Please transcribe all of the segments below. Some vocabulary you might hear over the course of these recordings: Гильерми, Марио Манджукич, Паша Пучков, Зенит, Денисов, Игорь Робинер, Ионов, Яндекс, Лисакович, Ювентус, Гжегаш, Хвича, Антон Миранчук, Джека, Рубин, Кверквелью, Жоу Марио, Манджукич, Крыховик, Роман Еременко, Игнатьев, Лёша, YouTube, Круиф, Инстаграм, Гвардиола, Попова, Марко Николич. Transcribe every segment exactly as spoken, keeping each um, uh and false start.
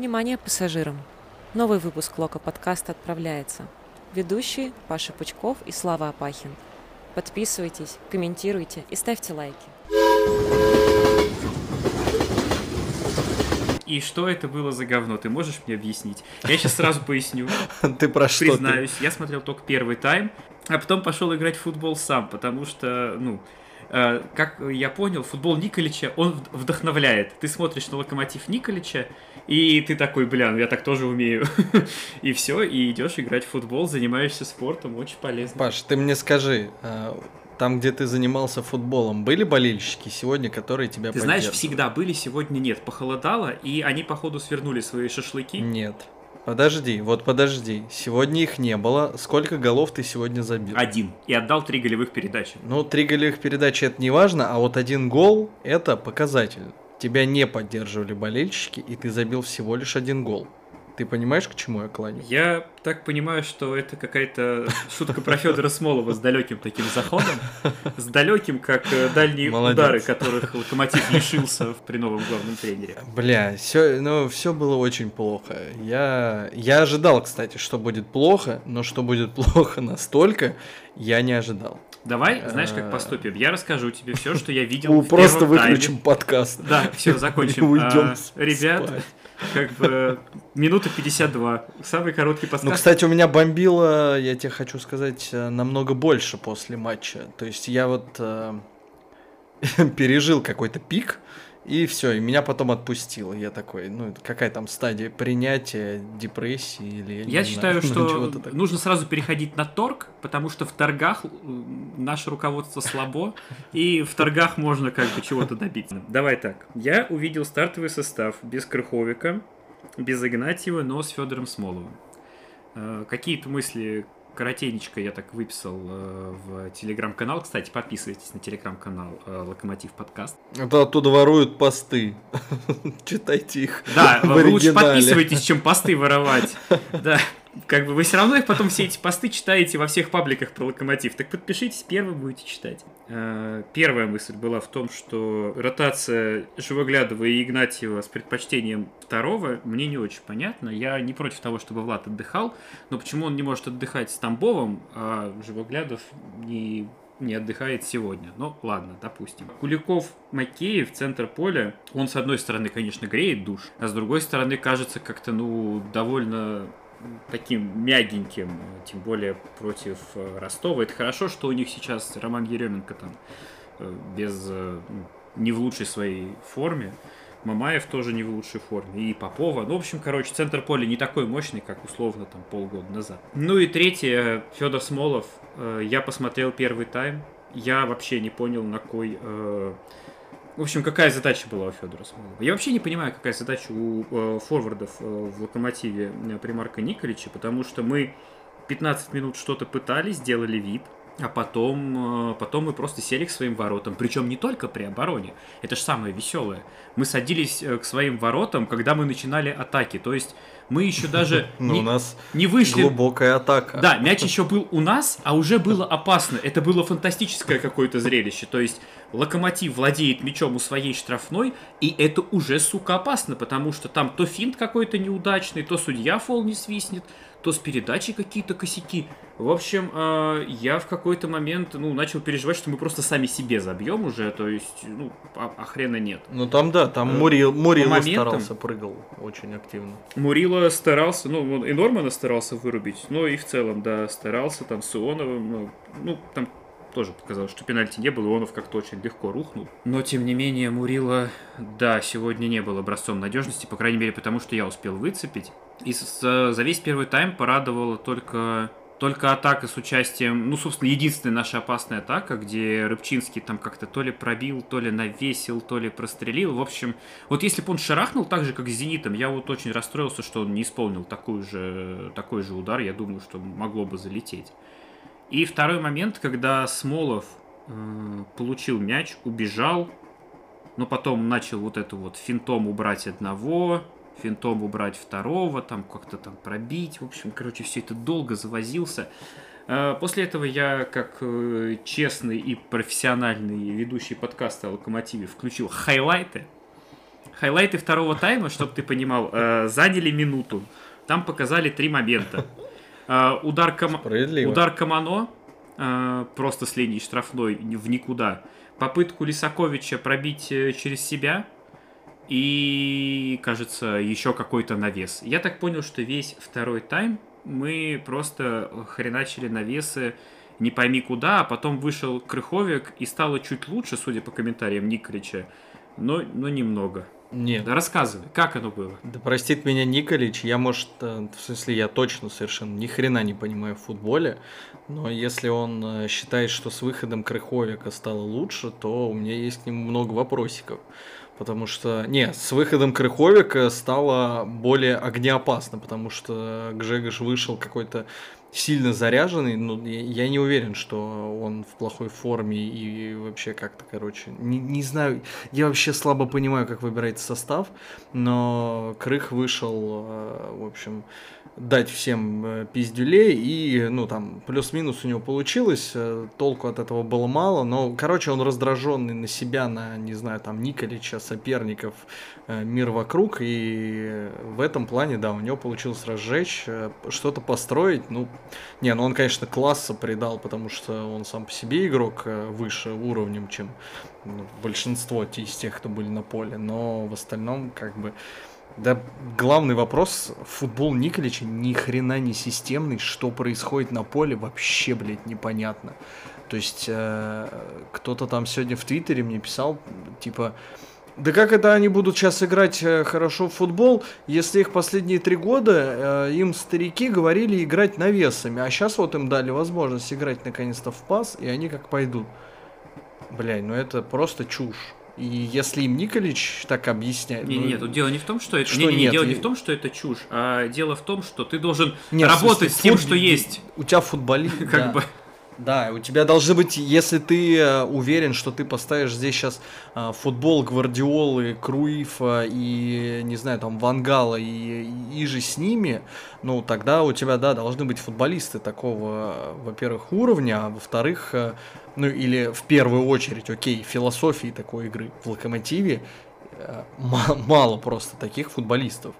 Внимание пассажирам! Новый выпуск Локо-подкаста отправляется. Ведущие Паша Пучков и Слава Апахин. Подписывайтесь, комментируйте и ставьте лайки. И что это было за говно? Ты можешь мне объяснить? Я сейчас сразу поясню. Ты про что? Признаюсь, я смотрел только первый тайм, а потом пошел играть в футбол сам, потому что, ну... Как я понял, футбол Николича, он вдохновляет. Ты смотришь на Локомотив Николича, и ты такой, бля, ну я так тоже умею. И все, и идешь играть в футбол, занимаешься спортом, очень полезно. Паш, ты мне скажи, там, где ты занимался футболом, были болельщики сегодня, которые тебя поддерживали? Ты знаешь, всегда были, сегодня нет. Похолодало, и они, походу, свернули свои шашлыки. Нет. Подожди, вот подожди. Сегодня их не было. Сколько голов ты сегодня забил? Один. И отдал три голевых передачи. Ну, три голевых передачи это не важно, а вот один гол это показатель. Тебя не поддерживали болельщики, и ты забил всего лишь один гол. Ты понимаешь, к чему я клоню? Я так понимаю, что это какая-то шутка про Фёдора Смолова с далеким таким заходом. С далеким, как дальние Молодец. Удары, которых Локомотив лишился при новом главном тренере. Бля, все, ну, все было очень плохо. Я, я ожидал, кстати, что будет плохо, но что будет плохо настолько, я не ожидал. Давай, знаешь, как поступим? Я расскажу тебе все, что я видел в первом тайме. Просто выключим подкаст. Да, все, закончим. Уйдем Ребят... Как бы минута пятьдесят два. Самый короткий подкаст. Ну, кстати, у меня бомбило, я тебе хочу сказать, намного больше после матча. То есть я вот э, пережил какой-то пик, и все, и меня потом отпустило. Я такой, ну, какая там стадия принятия, депрессии или... Я, я считаю, знаю, что нужно сразу переходить на торг, потому что в торгах наше руководство слабо, и в торгах можно как бы чего-то добиться. Давай так. Я увидел стартовый состав без Крыховика, без Игнатьева, но с Фёдором Смоловым. Какие-то мысли... Коротенечко я так выписал э, в телеграм-канал. Кстати, подписывайтесь на телеграм-канал э, Локомотив подкаст. Это оттуда воруют посты. Читайте их. Да, вы лучше подписывайтесь, чем посты воровать. Да, как бы вы все равно их потом все эти посты читаете во всех пабликах про Локомотив. Так подпишитесь, первым будете читать. Э, первая мысль была в том, что ротация Живоглядова и Игнатьева с предпочтением второго мне не очень понятно. Я не против того, чтобы Влад отдыхал, но почему он не может отдыхать с Тамбовым, а Живоглядов не, не отдыхает сегодня. Ну, ладно, допустим. Куликов-Макеев, центр поля, он, с одной стороны, конечно, греет душ, а с другой стороны, кажется как-то, ну, довольно таким мягеньким, тем более против Ростова. Это хорошо, что у них сейчас Роман Еременко там без, не в лучшей своей форме. Мамаев тоже не в лучшей форме, и Попова. Ну, в общем, короче, центр поля не такой мощный, как, условно, там, полгода назад. Ну и третье, Фёдор Смолов. Я посмотрел первый тайм, я вообще не понял, на кой... В общем, какая задача была у Фёдора Смолова. Я вообще не понимаю, какая задача у форвардов в Локомотиве при Марко Николиче, потому что мы пятнадцать минут что-то пытались, делали вид, а потом, потом мы просто сели к своим воротам. Причем не только при обороне. Это же самое веселое. Мы садились к своим воротам, когда мы начинали атаки. То есть мы еще даже не, у нас не вышли. Глубокая атака. Да, мяч еще был у нас, а уже было опасно. Это было фантастическое какое-то зрелище. То есть Локомотив владеет мячом у своей штрафной, и это уже, сука, опасно, потому что там то финт какой-то неудачный, то судья фол не свистнет, то с передачей какие-то косяки. В общем, я в какой-то момент, ну, начал переживать, что мы просто сами себе забьем уже, то есть, ну, а, а хрена нет. Ну, там, да, там Мурил, Мурило моментам, старался, прыгал очень активно. Мурило старался, ну, он и Нормана старался вырубить, но и в целом, да, старался, там, с Ионовым, ну, там тоже показалось, что пенальти не было, Ионов как-то очень легко рухнул. Но, тем не менее, Мурило, да, сегодня не был образцом надежности, по крайней мере, потому что я успел выцепить. И за весь первый тайм порадовало только, только атака с участием, ну, собственно, единственная наша опасная атака, где Рыбчинский там как-то то ли пробил, то ли навесил, то ли прострелил. В общем, вот если бы он шарахнул так же, как с «Зенитом», я вот очень расстроился, что он не исполнил такой же, такой же удар. Я думаю, что могло бы залететь. И второй момент, когда Смолов э, получил мяч, убежал, но потом начал вот это вот финтом убрать одного, финтом убрать второго, там как-то там пробить. В общем, короче, все это долго завозился. После этого я, как честный и профессиональный ведущий подкаста о Локомотиве, включил хайлайты. Хайлайты второго тайма, чтобы ты понимал, э, заняли минуту. Там показали три момента. Э, удар, Кам... удар Камано э, просто с линии штрафной в никуда. Попытку Лисаковича пробить через себя. И, кажется, еще какой-то навес. Я так понял, что весь второй тайм мы просто хреначили навесы не пойми куда, а потом вышел Крыховик и стало чуть лучше, судя по комментариям Николича, но, но немного. Нет. Да рассказывай, как оно было? Да простит меня Николич, я, может, в смысле, я точно совершенно ни хрена не понимаю в футболе, но если он считает, что с выходом Крыховика стало лучше, то у меня есть к нему много вопросиков. Потому что, не, с выходом Крыховика стало более огнеопасно, потому что Гжегаш вышел какой-то сильно заряженный, но я не уверен, что он в плохой форме и вообще как-то, короче, не, не знаю, я вообще слабо понимаю, как выбирается состав, но Крых вышел, в общем, дать всем пиздюлей, и, ну, там, плюс-минус у него получилось, толку от этого было мало, но, короче, он раздраженный на себя, на, не знаю, там, Николича, соперников, мир вокруг, и в этом плане, да, у него получилось разжечь, что-то построить, ну, не, ну он, конечно, класса придал, потому что он сам по себе игрок выше уровнем, чем большинство из тех, кто были на поле, но в остальном, как бы, да, главный вопрос, футбол Николича ни хрена не системный, что происходит на поле, вообще, блядь, непонятно. То есть, э, кто-то там сегодня в Твиттере мне писал, типа... Да как это они будут сейчас играть хорошо в футбол, если их последние три года э, им старики говорили играть навесами, а сейчас вот им дали возможность играть наконец-то в пас, и они как пойдут. Блядь, ну это просто чушь. И если им Николич так объясняет... Не, ну, нет, тут дело не в том, что это, что не, не, нет, дело не в том, что это чушь, а дело в том, что ты должен нет, работать смысле, с тем, фут... что есть. У тебя футболист... как бы... Да, у тебя должны быть, если ты уверен, что ты поставишь здесь сейчас футбол Гвардиолы, Круифа и, не знаю, там, Ван Гала и, и же с ними, ну, тогда у тебя, да, должны быть футболисты такого, во-первых, уровня, а во-вторых, ну, или в первую очередь, окей, философии такой игры в «Локомотиве» мало просто таких футболистов.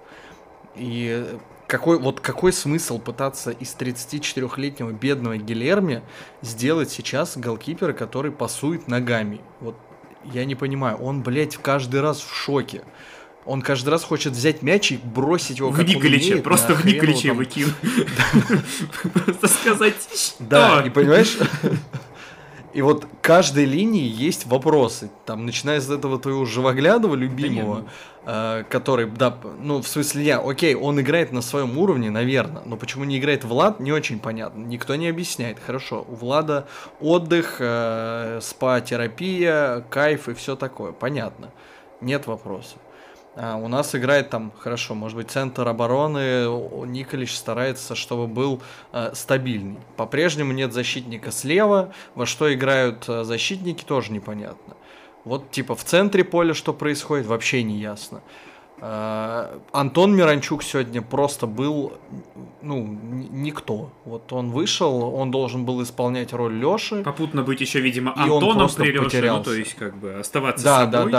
И... Какой, вот какой смысл пытаться из тридцатичетырёхлетнего бедного Гильерми сделать сейчас голкипера, который пасует ногами? Вот я не понимаю. Он, блядь, каждый раз в шоке. Он каждый раз хочет взять мяч и бросить его в как Николича, умеет, просто в Николича выкинуть. Просто сказать, что... Да, и понимаешь... И вот каждой линии есть вопросы, там, начиная с этого твоего Живоглядова, любимого, э, который, да, ну, в смысле, я, окей, он играет на своем уровне, наверное, но почему не играет Влад, не очень понятно, никто не объясняет, хорошо, у Влада отдых, э, спа-терапия, кайф и все такое, понятно, нет вопросов. А у нас играет там, хорошо, может быть, центр обороны, Николич старается, чтобы был э, стабильный. По-прежнему нет защитника слева, во что играют э, защитники, тоже непонятно. Вот типа в центре поля что происходит, вообще не ясно. Э, Антон Миранчук сегодня просто был, ну, никто. Вот он вышел, он должен был исполнять роль Лёши. Попутно быть еще, видимо, Антоном при Лёше, ну, то есть, как бы, оставаться да, собой. Да, да,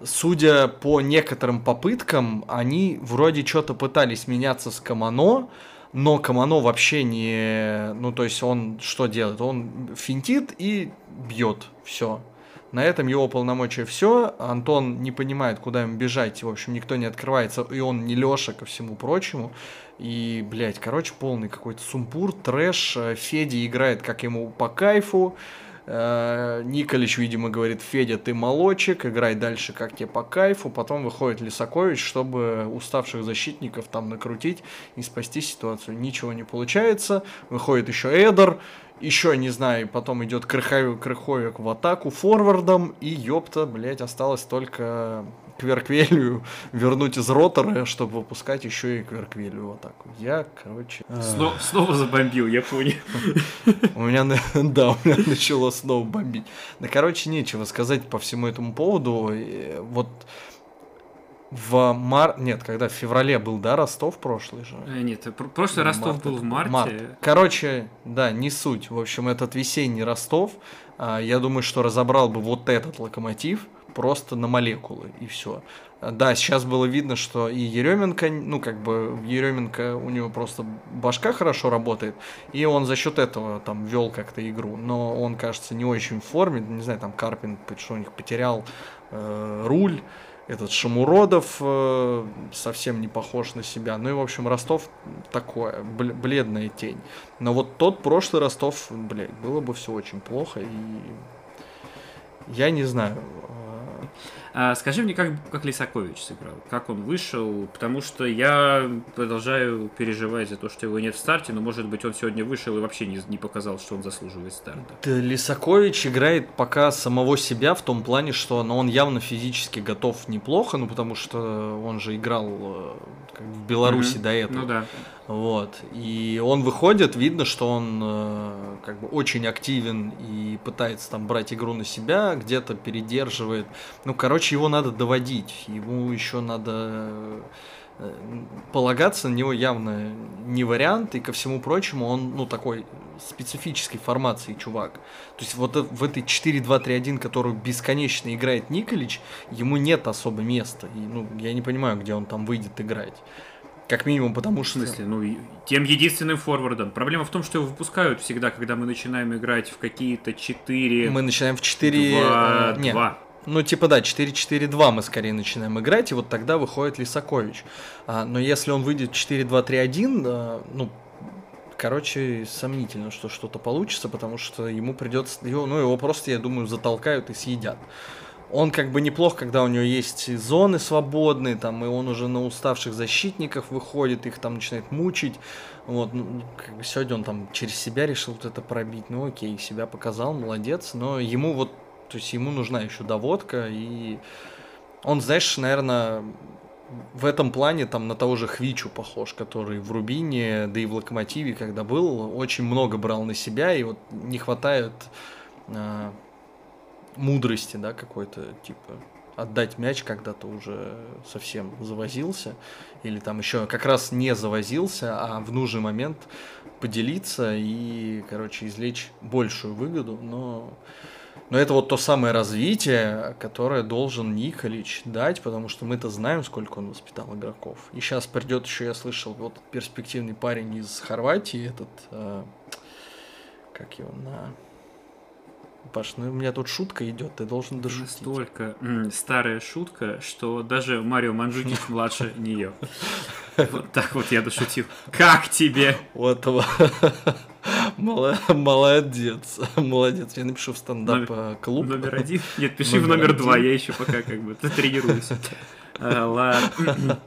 да. Судя по некоторым попыткам, они вроде что-то пытались меняться с Камано, но Камано вообще не... Ну, то есть, он что делает? Он финтит и бьет. Все. На этом его полномочия все. Антон не понимает, куда ему бежать. В общем, никто не открывается. И он не Лёша, ко всему прочему. И, блядь, короче, полный какой-то сумбур, трэш. Федя играет, как ему по кайфу. Николич, видимо, говорит: Федя, ты молочек, играй дальше, как тебе по кайфу. Потом выходит Лисакович, чтобы уставших защитников там накрутить и спасти ситуацию. Ничего не получается. Выходит еще Эдер. Еще, не знаю, потом идет Крыховик, Крыховик в атаку форвардом, и ёпта, блядь, осталось только Кверквелью вернуть из ротора, чтобы выпускать еще и Кверквелью в атаку. Я, короче... Снова, снова забомбил, я понял. У меня, да, у меня начало снова бомбить. Да, короче, нечего сказать по всему этому поводу. Вот... В мар... Нет, когда в феврале был, да, Ростов прошлый же? Нет, прошлый Ростов март, был в марте. Март. Короче, да, не суть. В общем, этот весенний Ростов, я думаю, что разобрал бы вот этот Локомотив, просто на молекулы, и все. Да, сейчас было видно, что и Еременко, ну, как бы, Еременко, у него просто башка хорошо работает, и он за счет этого там вел как-то игру, но он, кажется, не очень в форме, не знаю, там Карпин, что у них, потерял э, руль, этот Шамуродов э, совсем не похож на себя, ну и, в общем, Ростов такое, бл- бледная тень. Но вот тот прошлый Ростов, блядь, было бы все очень плохо, и я не знаю... Скажи мне, как, как Лисакович сыграл, как он вышел, потому что я продолжаю переживать за то, что его нет в старте, но, может быть, он сегодня вышел и вообще не, не показал, что он заслуживает старта. Да, Лисакович играет пока самого себя в том плане, что ну, он явно физически готов неплохо, ну потому что он же играл как в Беларуси mm-hmm. до этого. Ну, да. Вот. И он выходит, видно, что он как бы очень активен и пытается там брать игру на себя, где-то передерживает. Ну, короче, его надо доводить, ему еще надо полагаться, на него явно не вариант, и ко всему прочему он, ну, такой специфической формации чувак. То есть вот в этой четыре-два-три-один, которую бесконечно играет Николич, ему нет особо места, и, ну, я не понимаю, где он там выйдет играть. Как минимум, потому что... В смысле? Ну, тем единственным форвардом. Проблема в том, что его выпускают всегда, когда мы начинаем играть в какие-то четыре... Мы начинаем в четыре-два. Ну, типа, да, четыре-четыре-два мы скорее начинаем играть, и вот тогда выходит Лисакович. А, но если он выйдет в четыре-два-три-один, а, ну, короче, сомнительно, что что-то получится, потому что ему придется... Его, ну, его просто, я думаю, затолкают и съедят. Он как бы неплох, когда у него есть зоны свободные, там, и он уже на уставших защитников выходит, их там начинает мучить. Вот, ну, как бы сегодня он там через себя решил вот это пробить. Ну, окей, себя показал, молодец. Но ему вот, то есть ему нужна еще доводка, и он, знаешь, наверное, в этом плане там на того же Хвичу похож, который в Рубине, да и в Локомотиве, когда был, очень много брал на себя, и вот не хватает... мудрости, да, какой-то, типа, отдать мяч, когда-то уже совсем завозился, или там еще как раз не завозился, а в нужный момент поделиться и, короче, извлечь большую выгоду, но... Но это вот то самое развитие, которое должен Николич дать, потому что мы-то знаем, сколько он воспитал игроков. И сейчас придет еще, я слышал, вот перспективный парень из Хорватии, этот, э, как его, на... Паш, ну у меня тут шутка идет, ты должен дожить. Настолько м- старая шутка, что даже Марио Манджукич младше нее. Вот так вот я дошутил. Как тебе? Вот, молодец, молодец. Я напишу в стендап-клуб. Номер один? Нет, пиши в номер два, я еще пока как бы тренируюсь. Ладно.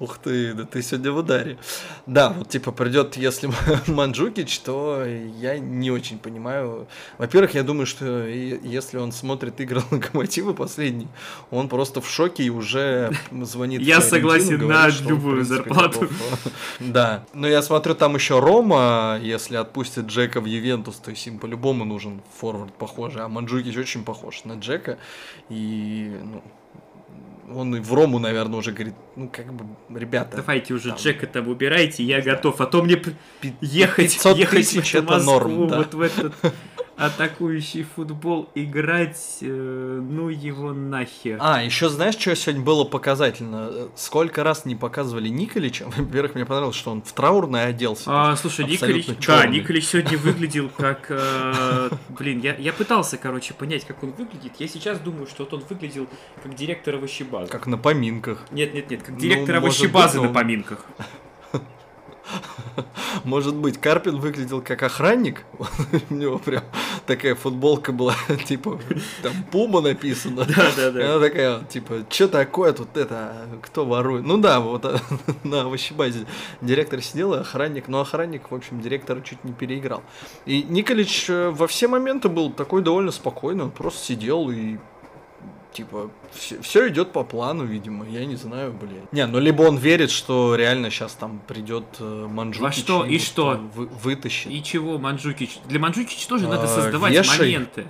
Ух ты, да ты сегодня в ударе. Да, вот типа придет, если Манджукич, то я не очень понимаю. Во-первых, я думаю, что если он смотрит игры Локомотива последний, он просто в шоке и уже звонит. Я согласен на любую зарплату. Да, но я смотрю, там еще Рома, если отпустит Джека в Ювентус, то есть им по-любому нужен форвард похожий, а Манджукич очень похож на Джека, и, ну... Он и в Рому, наверное, уже говорит, ну, как бы, ребята... Давайте уже там, Джека там убирайте, я да. готов, а то мне ехать, ехать в эту Москву, норм, да. вот в этот атакующий футбол играть, ну, его нахер. А, еще знаешь, что сегодня было показательно? Сколько раз не показывали Николича? Во-первых, мне понравилось, что он в траурное оделся. А, слушай, Николич... Да, Николич сегодня выглядел как... Блин, я пытался, короче, понять, как он выглядит. Я сейчас думаю, что он выглядел как директор овощебазы. Как на поминках. Нет-нет-нет, как директор овощебазы на поминках. Может быть, Карпин выглядел как охранник. У него прям такая футболка была, типа, там Пума написано. Да, да, да. Она такая, типа, что такое тут это, кто ворует? Ну да, вот на овощебазе директор сидел, и охранник, но охранник, в общем, директора чуть не переиграл. И Николич во все моменты был такой довольно спокойный, он просто сидел и... Типа, все, все идет по плану, видимо, я не знаю, блядь. Не, ну либо он верит, что реально сейчас там придет Манджукич. Во что и что? Вы, вытащит. И чего Манджукич? Для Манджукича тоже а, надо создавать вешай. моменты.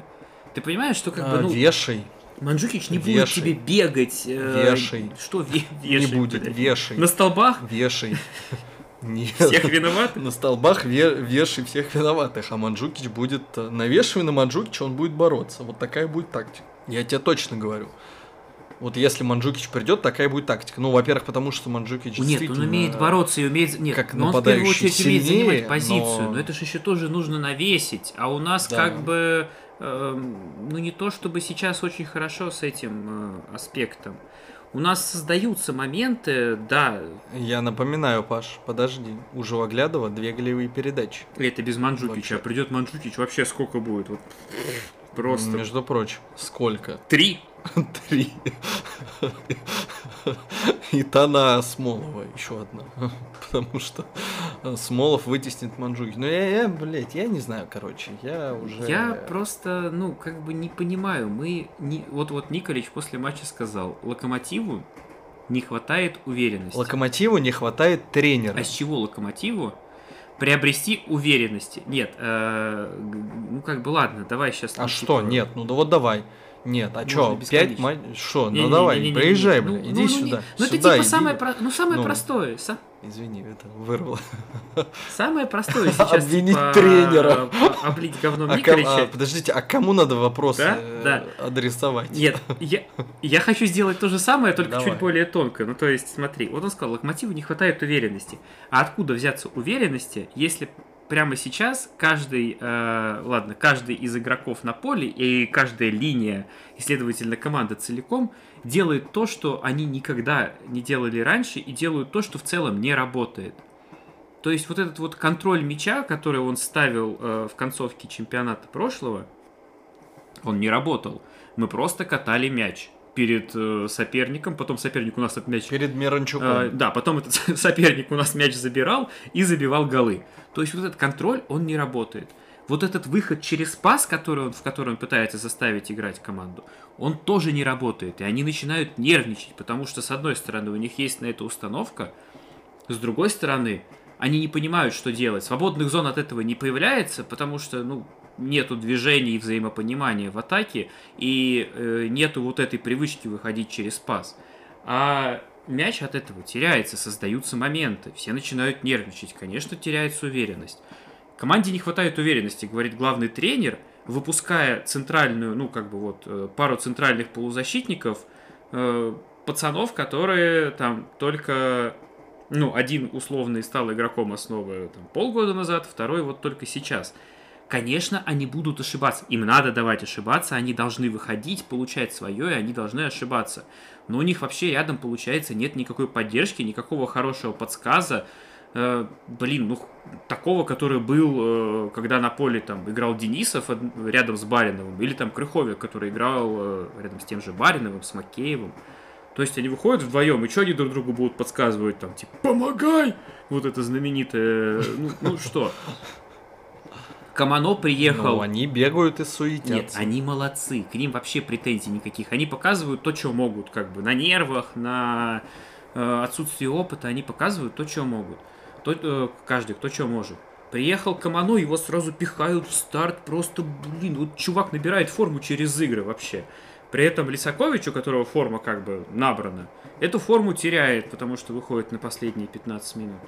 Ты понимаешь, что как а, бы, ну... Вешай. Манджукич не вешай. будет тебе бегать. Э, вешай. Что ве- вешай? Не будет, блядь. вешай. На столбах? Вешай. Нет. Всех виноватых? На столбах ве- вешай всех виноватых, а Манджукич будет... Навешивай на Манджукича, он будет бороться. Вот такая будет тактика. Я тебе точно говорю. Вот если Манджукич придет, такая будет тактика. Ну, во-первых, потому что Манджукич нет, действительно... Нет, он умеет бороться и умеет... Нет, как но он в первую очередь сильнее, умеет занимать позицию. Но... но это же еще тоже нужно навесить. А у нас да. как бы... Э, ну, не то чтобы сейчас очень хорошо с этим э, аспектом. У нас создаются моменты, да... Я напоминаю, Паш, подожди. У Живоглядова две голевые передачи. Это без Манджукича. А придет Манджукич, вообще сколько будет? Вот... Просто. Между прочим, сколько? Три. Три. И та на Смолова еще одна. Потому что Смолов вытеснит Манджукич. Ну, я, я, блядь, я не знаю, короче. Я уже... Я просто, ну, как бы не понимаю. Мы... Не... Вот, вот Николич после матча сказал, Локомотиву не хватает уверенности. Локомотиву не хватает тренера. А с чего Локомотиву? Приобрести уверенности. Нет, э, ну как бы ладно, давай сейчас... А что? Типа... Нет, ну да вот давай. Нет, а что, пять матч... Что, ну давай, не, не, не, не, приезжай, не, не, не. Блин, ну, иди ну, сюда. Ну это типа иди. самое, про... ну, самое ну, простое. Са... Извини, это вырвало. Самое простое сейчас... Обвинить типа... тренера. Облить говном Николича. А, а, подождите, а кому надо вопросы да? Да. адресовать? Нет, я, я хочу сделать то же самое, только давай. Чуть более тонко. Ну то есть, смотри, вот он сказал, Локомотиву не хватает уверенности. А откуда взяться уверенности, если... Прямо сейчас каждый, э, ладно, каждый из игроков на поле и каждая линия, и, следовательно, команда целиком делает то, что они никогда не делали раньше, и делают то, что в целом не работает. То есть вот этот вот контроль мяча, который он ставил э, в концовке чемпионата прошлого, он не работал. Мы просто катали мяч перед э, соперником, потом соперник у нас этот мяч... Перед Миранчуком. Э, да, потом этот соперник у нас мяч забирал и забивал голы. То есть вот этот контроль, он не работает. Вот этот выход через пас, который он, в который он пытается заставить играть команду, он тоже не работает. И они начинают нервничать, потому что, с одной стороны, у них есть на это установка, с другой стороны, они не понимают, что делать. Свободных зон от этого не появляется, потому что, ну... Нету движений и взаимопонимания в атаке, и э, нету вот этой привычки выходить через пас. А мяч от этого теряется, создаются моменты, все начинают нервничать, конечно, теряется уверенность. Команде не хватает уверенности, говорит главный тренер, выпуская центральную, ну как бы вот пару центральных полузащитников, э, пацанов, которые там только... Ну, один условный стал игроком основы там, полгода назад, второй вот только сейчас. Конечно, они будут ошибаться. Им надо давать ошибаться, они должны выходить, получать свое, и они должны ошибаться. Но у них вообще рядом, получается, нет никакой поддержки, никакого хорошего подсказа. Э, блин, ну, такого, который был, э, когда на поле там играл Денисов рядом с Бариновым, или там Крыховик, который играл э, рядом с тем же Бариновым, с Макеевым. То есть они выходят вдвоем, и что они друг другу будут подсказывать, там, типа, помогай! Вот это знаменитое, ну, ну что... Камано приехал... Ну, они бегают и суетятся. Нет, они молодцы. К ним вообще претензий никаких. Они показывают то, что могут. Как бы на нервах, на э, отсутствии опыта. Они показывают то, что могут. То, э, каждый, кто что может. Приехал Камано, его сразу пихают в старт. Просто, блин, вот чувак набирает форму через игры вообще. При этом Лисакович, у которого форма как бы набрана, эту форму теряет, потому что выходит на последние пятнадцать минут.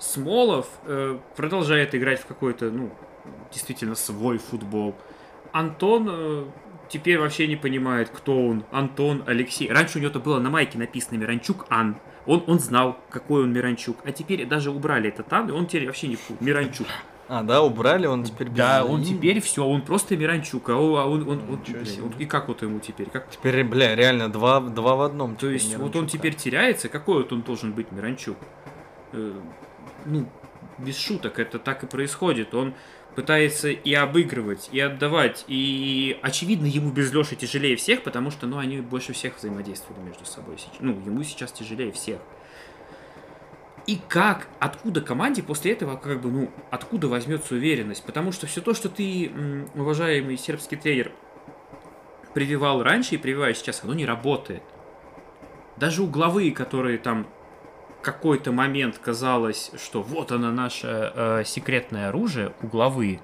Смолов э, продолжает играть в какой-то, ну... действительно свой футбол. Антон э, теперь вообще не понимает, кто он. Антон, Алексей. Раньше у него-то было на майке написано Миранчук Ан. Он, он знал, какой он Миранчук. А теперь даже убрали этот Ан, и он теперь вообще не фу. Миранчук. А, да, убрали, он теперь... Без... Да, он теперь все, он просто Миранчук. А он, он, он, он, он, и как вот ему теперь? Как... Теперь, бля, реально два, два в одном. То есть Миранчук, вот он теперь теряется. Какой вот он должен быть Миранчук? Э, ну, без шуток, это так и происходит. Он... пытается и обыгрывать, и отдавать, и, очевидно, ему без Лёши тяжелее всех, потому что, ну, они больше всех взаимодействовали между собой, ну, ему сейчас тяжелее всех. И как, откуда команде после этого, как бы, ну, откуда возьмется уверенность? Потому что все то, что ты, уважаемый сербский тренер, прививал раньше и прививаешь сейчас, оно не работает. Даже угловые, которые там какой-то момент казалось, что вот оно наше э, секретное оружие, угловые.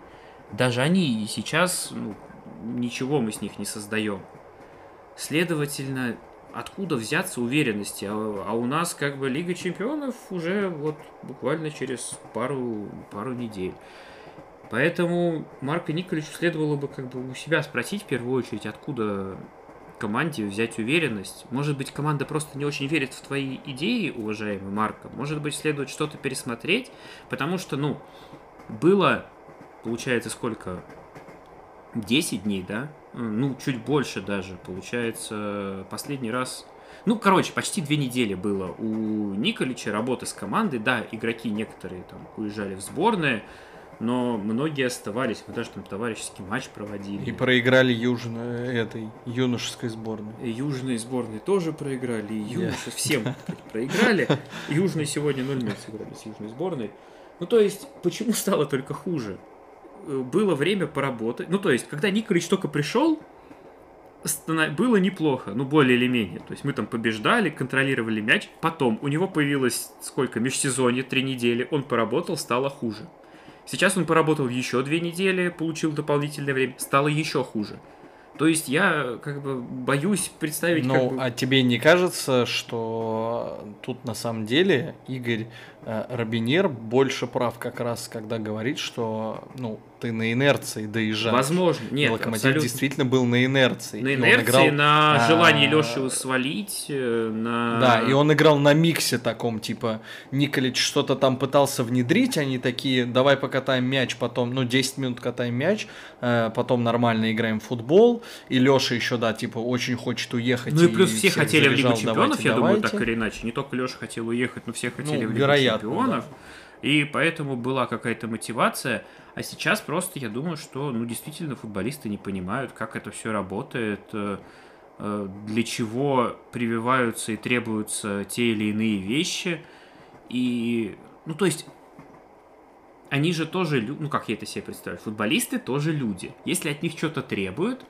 Даже они и сейчас, ну, ничего мы с них не создаем. Следовательно, откуда взяться уверенности? А, а у нас как бы Лига Чемпионов уже вот буквально через пару, пару недель. Поэтому Марко Николичу следовало бы как бы у себя спросить в первую очередь, откуда команде взять уверенность. Может быть, команда просто не очень верит в твои идеи, уважаемый Марко. Может быть, следует что-то пересмотреть, потому что, ну, было, получается, сколько? десять дней, да? Ну, чуть больше даже, получается, последний раз... Ну, короче, почти две недели было у Николича работы с командой. Да, игроки некоторые там уезжали в сборные, но многие оставались. Мы даже там товарищеский матч проводили. И проиграли южной, этой, юношеской сборной. И южной сборной тоже проиграли. И юнош... yeah. Всем проиграли. Южной сегодня ноль ноль сыграли с южной сборной. Ну, то есть, почему стало только хуже? Было время поработать. Ну, то есть, когда Николич только пришел, было неплохо, ну, более или менее. То есть мы там побеждали, контролировали мяч. Потом у него появилось сколько? Межсезонье, три недели. Он поработал, стало хуже. Сейчас он поработал еще две недели, получил дополнительное время, стало еще хуже. То есть я как бы боюсь представить... Ну, как бы... а тебе не кажется, что тут на самом деле Игорь э, Робинер больше прав как раз, когда говорит, что ну, ты на инерции доезжаешь. Возможно, нет, Локомотив абсолютно... действительно был на инерции. На инерции, играл... на желание Лёши свалить, на... Да, и он играл на миксе таком, типа, Николич что-то там пытался внедрить, они такие, давай покатаем мяч, потом, ну, десять минут катаем мяч, э, потом нормально играем в футбол. И Лёша еще, да, типа, очень хочет уехать. Ну и плюс и все хотели в Лигу Чемпионов, я давайте. думаю, так или иначе. Не только Лёша хотел уехать, но все хотели ну, в Лигу вероятно, Чемпионов. Да. И поэтому была какая-то мотивация. А сейчас просто я думаю, что, ну, действительно, футболисты не понимают, как это все работает, для чего прививаются и требуются те или иные вещи. И, ну, то есть... Они же тоже... Ну, как я это себе представляю? Футболисты тоже люди. Если от них что-то требуют,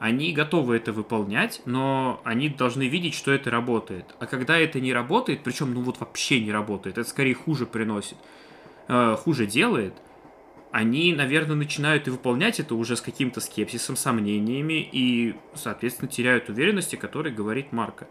они готовы это выполнять, но они должны видеть, что это работает. А когда это не работает, причем, ну вот вообще не работает, это скорее хуже приносит, э, хуже делает, они, наверное, начинают и выполнять это уже с каким-то скепсисом, сомнениями и, соответственно, теряют уверенность, о которой говорит Марко.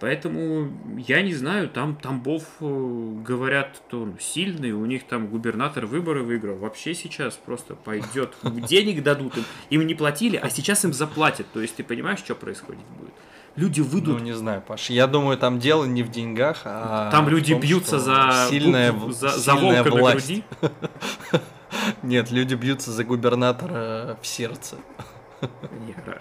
Поэтому, я не знаю, там Тамбов, говорят, что он сильный, у них там губернатор выборы выиграл. Вообще сейчас просто пойдет, денег дадут им. Им не платили, а сейчас им заплатят. То есть ты понимаешь, что происходить будет? Люди выйдут... Ну, не знаю, Паш, я думаю, там дело не в деньгах, а... Там люди том, бьются за... Сильная, за, за волка на груди. Нет, люди бьются за губернатора в сердце. Нет,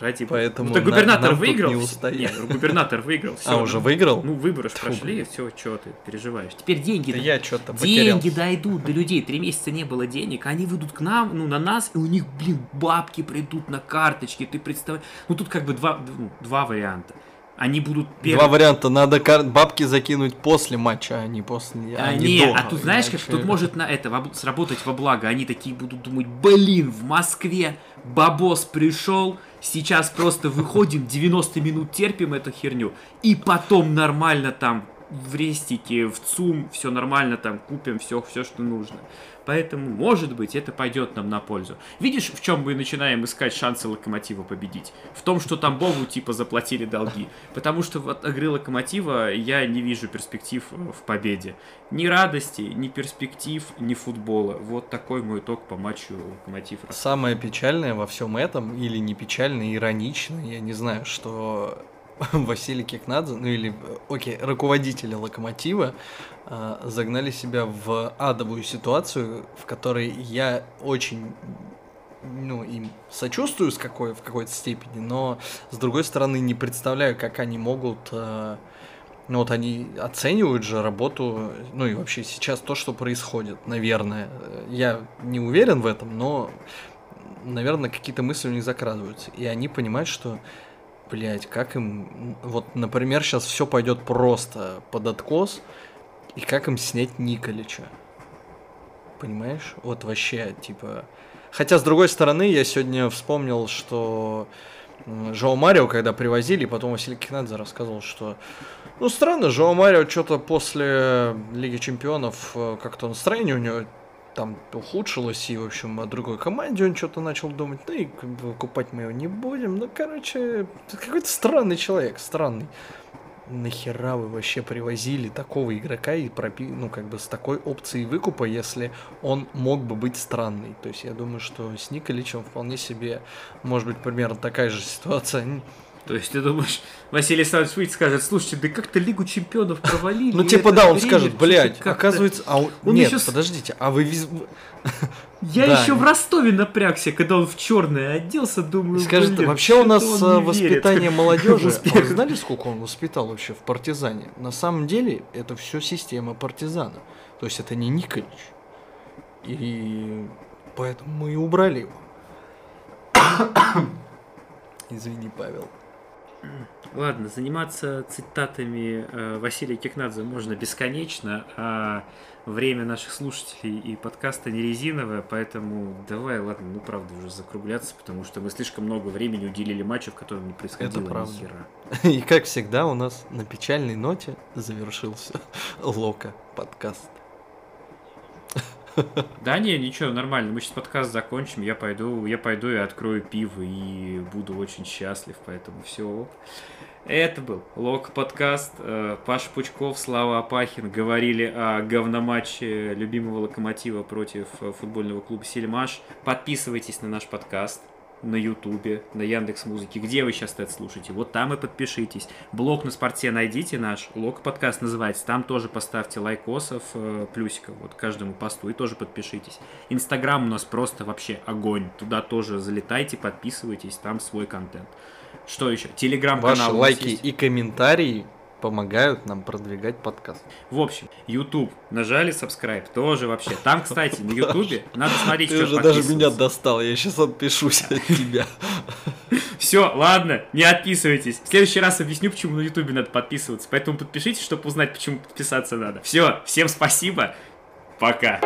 ради... Поэтому ну, так губернатор нам выиграл. Не устоять. Нет, губернатор выиграл. Все, а, уже ну, выиграл? Ну, выборы Фу, прошли, блин. Все, что ты переживаешь. Теперь деньги... Да я что-то потерял. Деньги дойдут до людей. Три месяца не было денег, они выйдут к нам, ну, на нас, и у них, блин, бабки придут на карточки, ты представляешь? Ну, тут как бы два, ну, два варианта. Они будут первые. Два варианта. Надо бабки закинуть после матча, а не после. А, а не, не дома. А тут знаешь, как тут может на это сработать во благо. Они такие будут думать, блин, в Москве бабос пришел, сейчас просто выходим, девяносто минут терпим эту херню, и потом нормально там в рестике, в ЦУМ, все нормально там купим, все, все, что нужно. Поэтому, может быть, это пойдет нам на пользу. Видишь, в чем мы начинаем искать шансы Локомотива победить? В том, что Тамбову, типа, заплатили долги. Потому что от игры Локомотива я не вижу перспектив в победе. Ни радости, ни перспектив, ни футбола. Вот такой мой итог по матчу Локомотив. Самое печальное во всем этом, или не печальное, иронично, я не знаю, что... Василий Кикнадзе, ну или, окей, руководители Локомотива э, загнали себя в адовую ситуацию, в которой я очень, ну, им сочувствую с какой, в какой-то степени, но, с другой стороны, не представляю, как они могут... Э, ну вот они оценивают же работу, ну и вообще сейчас то, что происходит, наверное. Я не уверен в этом, но, наверное, какие-то мысли у них закрадываются. И они понимают, что... Блять, как им... Вот, например, сейчас все пойдет просто под откос. И как им снять Николича? Понимаешь? Вот вообще, типа... Хотя, с другой стороны, я сегодня вспомнил, что... Жоу Марио, когда привозили, потом Василий Кикнадзе рассказывал, что... Ну, странно, Жоу Марио что-то после Лиги Чемпионов как-то настроение у него... там ухудшилось, и, в общем, о другой команде он что-то начал думать, ну и покупать мы его не будем, ну, короче, какой-то странный человек, странный. Нахера вы вообще привозили такого игрока и пропи... ну, как бы с такой опцией выкупа, если он мог бы быть странный? То есть я думаю, что с Николичем вполне себе, может быть, примерно такая же ситуация. То есть ты думаешь, Василий Александрович выйдет и скажет: слушайте, да как-то Лигу чемпионов провалили. Ну типа да, он скажет, блядь, оказывается, а он... Нет, подождите, а вы... Я еще в Ростове напрягся, когда он в черное оделся, думаю... Скажет, вообще у нас воспитание молодежи... Вы знали, сколько он воспитал вообще в «Партизане»? На самом деле это все система «Партизана». То есть это не Николич. И поэтому мы и убрали его. Извини, Павел. Ладно, заниматься цитатами э, Василия Кикнадзе можно бесконечно, а время наших слушателей и подкаста не резиновое, поэтому давай, ладно, ну правда уже закругляться, потому что мы слишком много времени уделили матчу, в котором не происходило ни хера. И как всегда у нас на печальной ноте завершился Локо-подкаст. Да не, ничего, нормально, мы сейчас подкаст закончим, я пойду, я пойду и открою пиво, и буду очень счастлив, поэтому все. Это был Локо-подкаст, Паша Пучков, Слава Апахин говорили о говноматче любимого «Локомотива» против футбольного клуба «Сельмаш». Подписывайтесь на наш подкаст на Ютубе, на Яндекс.Музыке, где вы сейчас это слушаете, вот там и подпишитесь. Блог на Спорте найдите наш, Локо-подкаст называется, там тоже поставьте лайкосов, плюсиков вот каждому посту и тоже подпишитесь. Инстаграм у нас просто вообще огонь, туда тоже залетайте, подписывайтесь, там свой контент. Что еще? Телеграм-канал. Ваши лайки и комментарии помогают нам продвигать подкаст. В общем, YouTube нажали, subscribe тоже вообще. Там, кстати, на YouTube надо смотреть, что подписываться. Ты уже даже меня достал, я сейчас отпишусь от тебя. Все, ладно, не отписывайтесь. В следующий раз объясню, почему на YouTube надо подписываться. Поэтому подпишитесь, чтобы узнать, почему подписаться надо. Все, всем спасибо, пока.